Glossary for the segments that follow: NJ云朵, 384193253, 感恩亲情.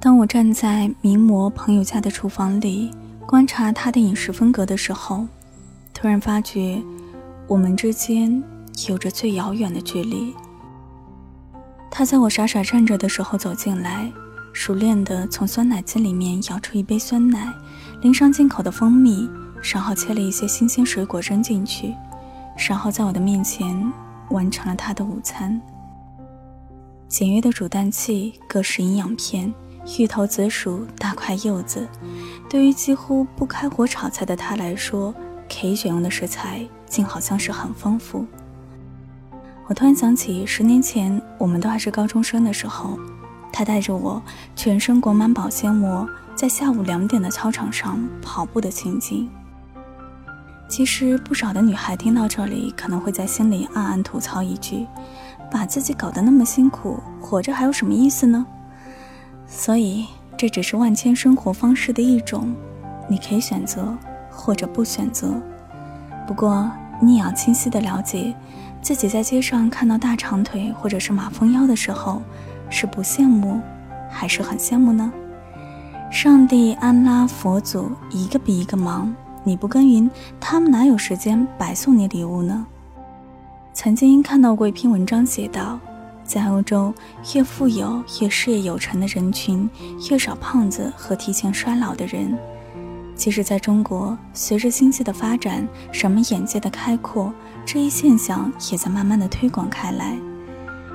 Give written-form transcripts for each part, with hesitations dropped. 当我站在名模朋友家的厨房里，观察他的饮食风格的时候，突然发觉我们之间有着最遥远的距离。他在我傻傻站着的时候走进来，熟练地从酸奶机里面舀出一杯酸奶，淋上进口的蜂蜜，然后切了一些新鲜水果扔进去，然后在我的面前完成了他的午餐。简约的煮蛋器，各式营养片，芋头、紫薯、大块柚子，对于几乎不开火炒菜的他来说，可以选用的食材竟好像是很丰富。我突然想起10年前我们都还是高中生的时候，他带着我全身裹满保鲜膜，在下午2点的操场上跑步的情景。其实不少的女孩听到这里，可能会在心里暗暗吐槽一句，把自己搞得那么辛苦，活着还有什么意思呢？所以这只是万千生活方式的一种，你可以选择或者不选择。不过你也要清晰地了解，自己在街上看到大长腿或者是马蜂腰的时候，是不羡慕还是很羡慕呢？上帝、安拉、佛祖一个比一个忙，你不耕耘，他们哪有时间白送你礼物呢？曾经看到过一篇文章写道，在欧洲，越富有越事业有成的人群越少胖子和提前衰老的人。即使在中国，随着经济的发展，什么眼界的开阔，这一现象也在慢慢的推广开来。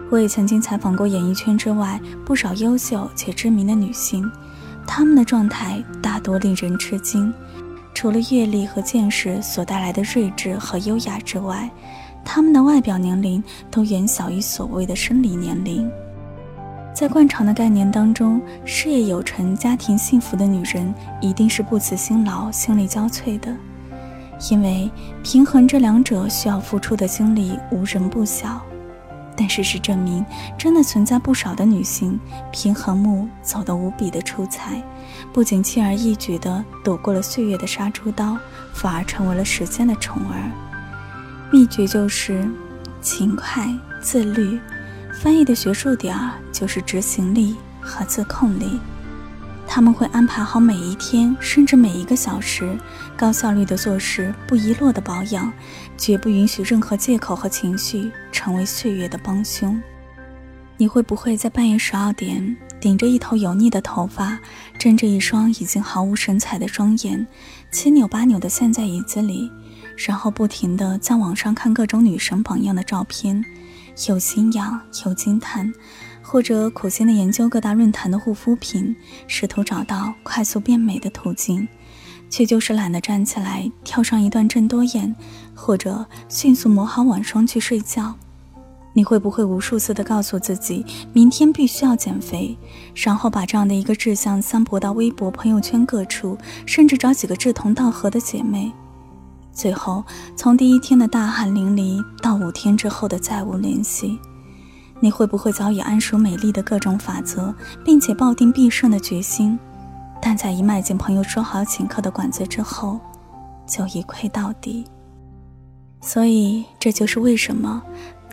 我也曾经采访过演艺圈之外不少优秀且知名的女性，她们的状态大多令人吃惊，除了阅历和见识所带来的睿智和优雅之外，他们的外表年龄都远小于所谓的生理年龄。在惯常的概念当中，事业有成、家庭幸福的女人一定是不辞辛劳、心力交瘁的，因为平衡这两者需要付出的精力无人不晓。但事实证明，真的存在不少的女性平衡木走得无比的出彩，不仅轻而易举地躲过了岁月的杀猪刀，反而成为了时间的宠儿。秘诀就是勤快、自律，翻译的学术点就是执行力和自控力。他们会安排好每一天，甚至每一个小时，高效率的做事，不遗落的保养，绝不允许任何借口和情绪成为岁月的帮凶。你会不会在半夜12点，顶着一头油腻的头发，睁着一双已经毫无神采的双眼，七扭八扭地陷在椅子里，然后不停地在网上看各种女神榜样的照片，有心痒，有惊叹，或者苦心地研究各大论坛的护肤品，试图找到快速变美的途径，却就是懒得站起来跳上一段郑多燕，或者迅速抹好晚霜去睡觉。你会不会无数次地告诉自己明天必须要减肥，然后把这样的一个志向散播到微博、朋友圈各处，甚至找几个志同道合的姐妹，最后从第一天的大汗淋漓到5天之后的再无联系。你会不会早已谙熟美丽的各种法则，并且抱定必胜的决心，但在一迈进朋友说好请客的馆子之后，就一溃到底。所以这就是为什么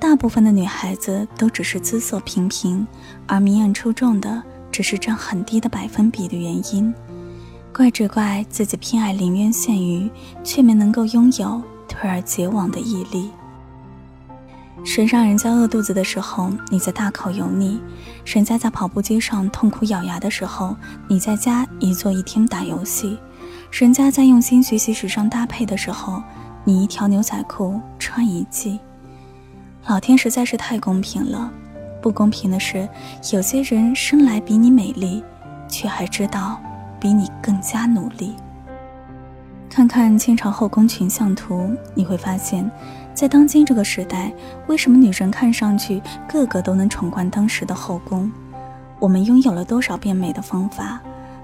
大部分的女孩子都只是姿色平平，而明艳出众的只是占很低的比例的原因。怪只怪自己偏爱临渊羡鱼，却没能够拥有退而结网的毅力。谁让人家饿肚子的时候你在大口油腻，人家在跑步机上痛苦咬牙的时候，你在家一坐一天打游戏，人家在用心学习时尚搭配的时候，你一条牛仔裤穿一季。老天实在是太公平了，不公平的是，有些人生来比你美丽，却还知道比你更加努力。看看清朝后宫群像图，你会发现，在当今这个时代，为什么女人看上去个个都能宠冠当时的后宫？我们拥有了多少变美的方法，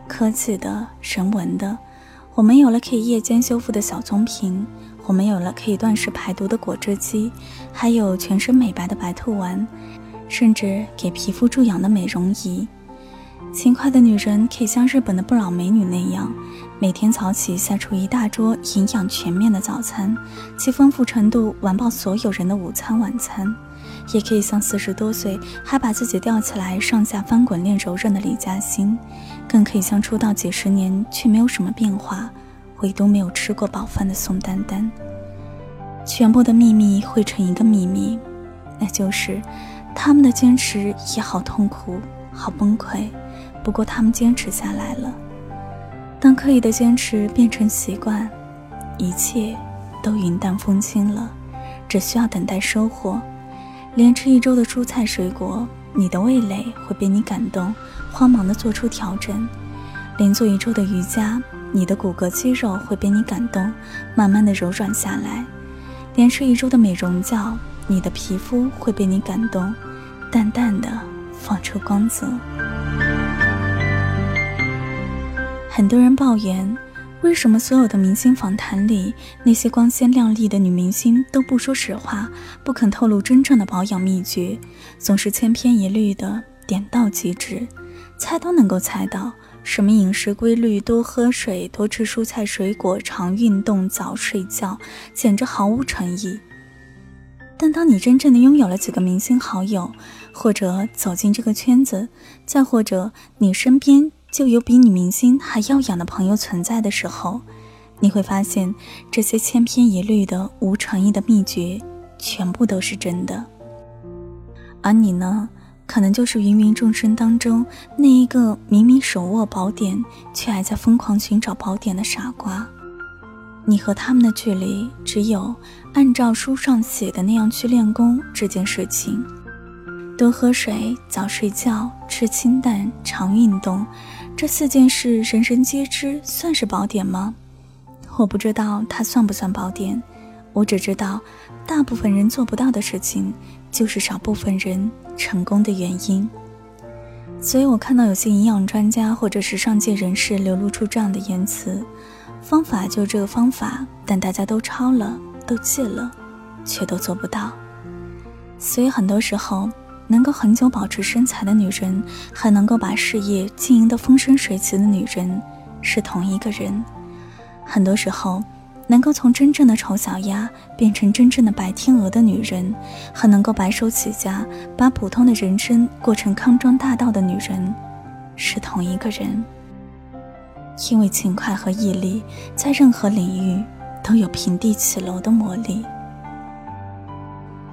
科技的、人文的，我们有了可以夜间修复的小棕瓶，我们有了可以断食排毒的果汁机，还有全身美白的白兔丸，甚至给皮肤助养的美容仪。勤快的女人可以像日本的不老美女那样，每天早起下厨一大桌营养全面的早餐，其丰富程度完爆所有人的午餐晚餐，也可以像40多岁还把自己吊起来上下翻滚练柔韧的李嘉欣，更可以像出道几十年却没有什么变化，唯独没有吃过饱饭的宋丹丹。全部的秘密汇成一个秘密，那就是他们的坚持也好痛苦好崩溃，不过他们坚持下来了。当刻意的坚持变成习惯，一切都云淡风轻了，只需要等待收获。连吃一周的蔬菜水果，你的味蕾会被你感动，慌忙地做出调整。连做一周的瑜伽，你的骨骼肌肉会被你感动，慢慢地柔软下来。连吃一周的美容觉，你的皮肤会被你感动，淡淡的放出光泽。很多人抱怨，为什么所有的明星访谈里，那些光鲜亮丽的女明星都不说实话，不肯透露真正的保养秘诀，总是千篇一律的点到即止，猜都能够猜到。什么饮食规律，多喝水，多吃蔬菜水果，常运动，早睡觉，简直毫无诚意。但当你真正的拥有了几个明星好友，或者走进这个圈子，再或者你身边就有比你明星还耀眼的朋友存在的时候，你会发现这些千篇一律的无诚意的秘诀全部都是真的。而你呢，可能就是芸芸众生当中那一个明明手握宝典却还在疯狂寻找宝典的傻瓜。你和他们的距离只有按照书上写的那样去练功这件事情。多喝水，早睡觉，吃清淡，常运动，这4件事人人皆知，算是宝典吗？我不知道它算不算宝典，我只知道大部分人做不到的事情就是少部分人成功的原因。所以我看到有些营养专家或者时尚界人士流露出这样的言辞，方法就这个方法，但大家都抄了，都记了，却都做不到。所以很多时候，能够很久保持身材的女人和能够把事业经营得风生水起的女人是同一个人。很多时候，能够从真正的丑小鸭变成真正的白天鹅的女人，和能够白手起家把普通的人生过成康庄大道的女人是同一个人。因为勤快和毅力在任何领域都有平地起楼的魔力。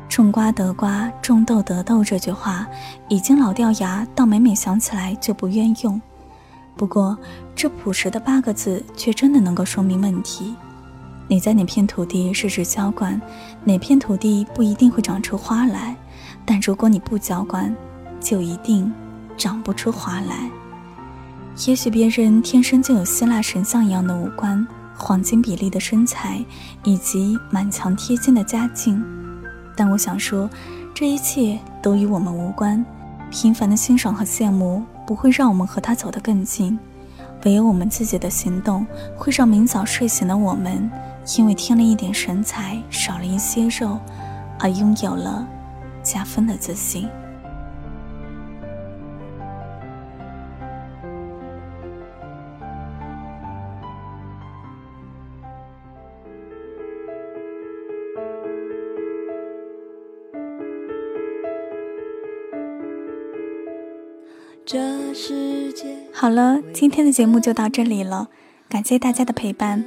种瓜得瓜，种豆得豆这句话已经老掉牙，到每每想起来就不愿用。不过这朴实的8个字却真的能够说明问题。你在哪片土地是指浇灌，哪片土地不一定会长出花来，但如果你不浇灌，就一定长不出花来。也许别人天生就有希腊神像一样的五官，黄金比例的身材，以及满墙贴金的家境，但我想说，这一切都与我们无关。平凡的欣赏和羡慕不会让我们和他走得更近，唯有我们自己的行动会让明早睡醒的我们，因为添了一点神采，少了一些肉，而拥有了加分的自信。好了，今天的节目就到这里了，感谢大家的陪伴。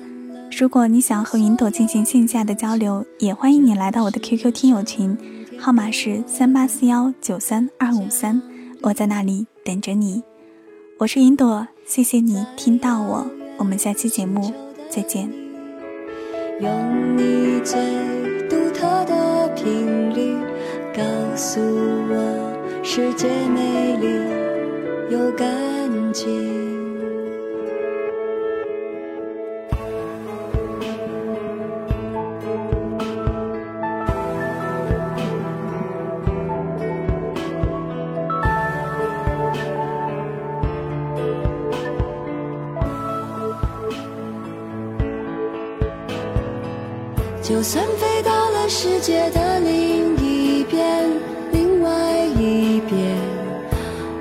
如果你想和云朵进行线下的交流，也欢迎你来到我的 QQ 听友群，号码是3841932253，我在那里等着你。我是云朵，谢谢你听到我，我们下期节目再见。用你最独特的频率告诉我世界美丽有感情，就算飞到了世界的另一边，另外一边，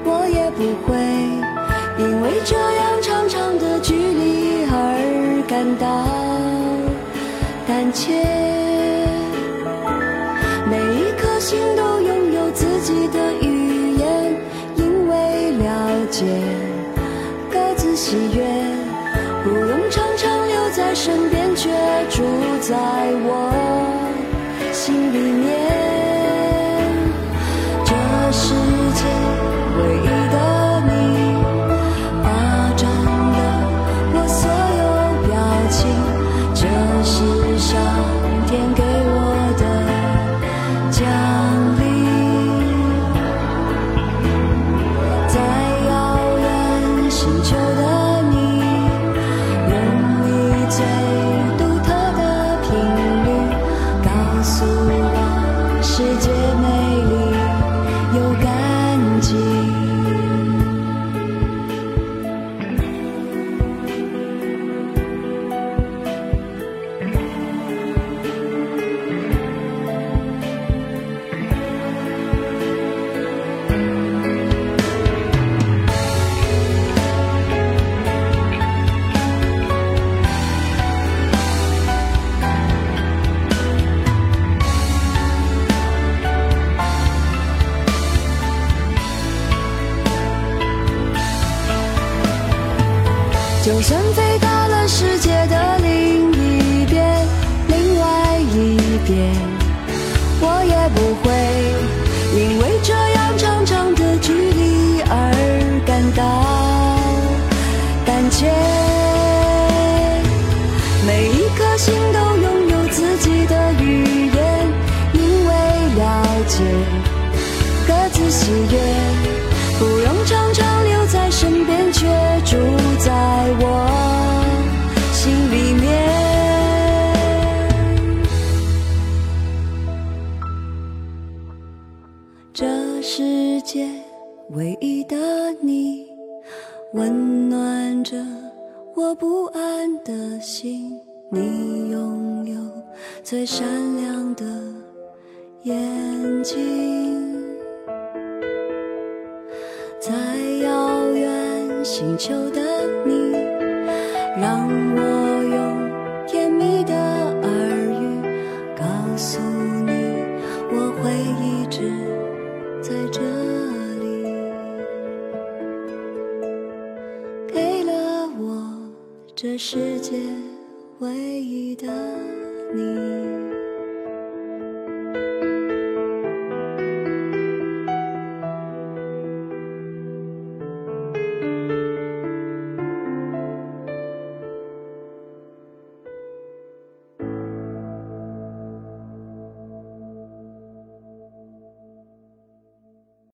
我也不会因为这样长长的距离而感到胆怯。每一颗心都有己的语言，因为了解各自喜悦，不用常常留在身边，却住在我心里面。这世界唯一的就算飞到了世界的另一边，另外一边，我也不会因为这样长长的距离而感到胆怯。每一颗心都拥有自己的语言，因为了解各自喜悦，不用常常留在身边，却住在我心里面。这世界唯一的你，温暖着我不安的心，你拥有最闪亮的眼睛。在遥远星球的你，让我用甜蜜的耳语告诉你，我会一直在这里，给了我这世界唯一的你。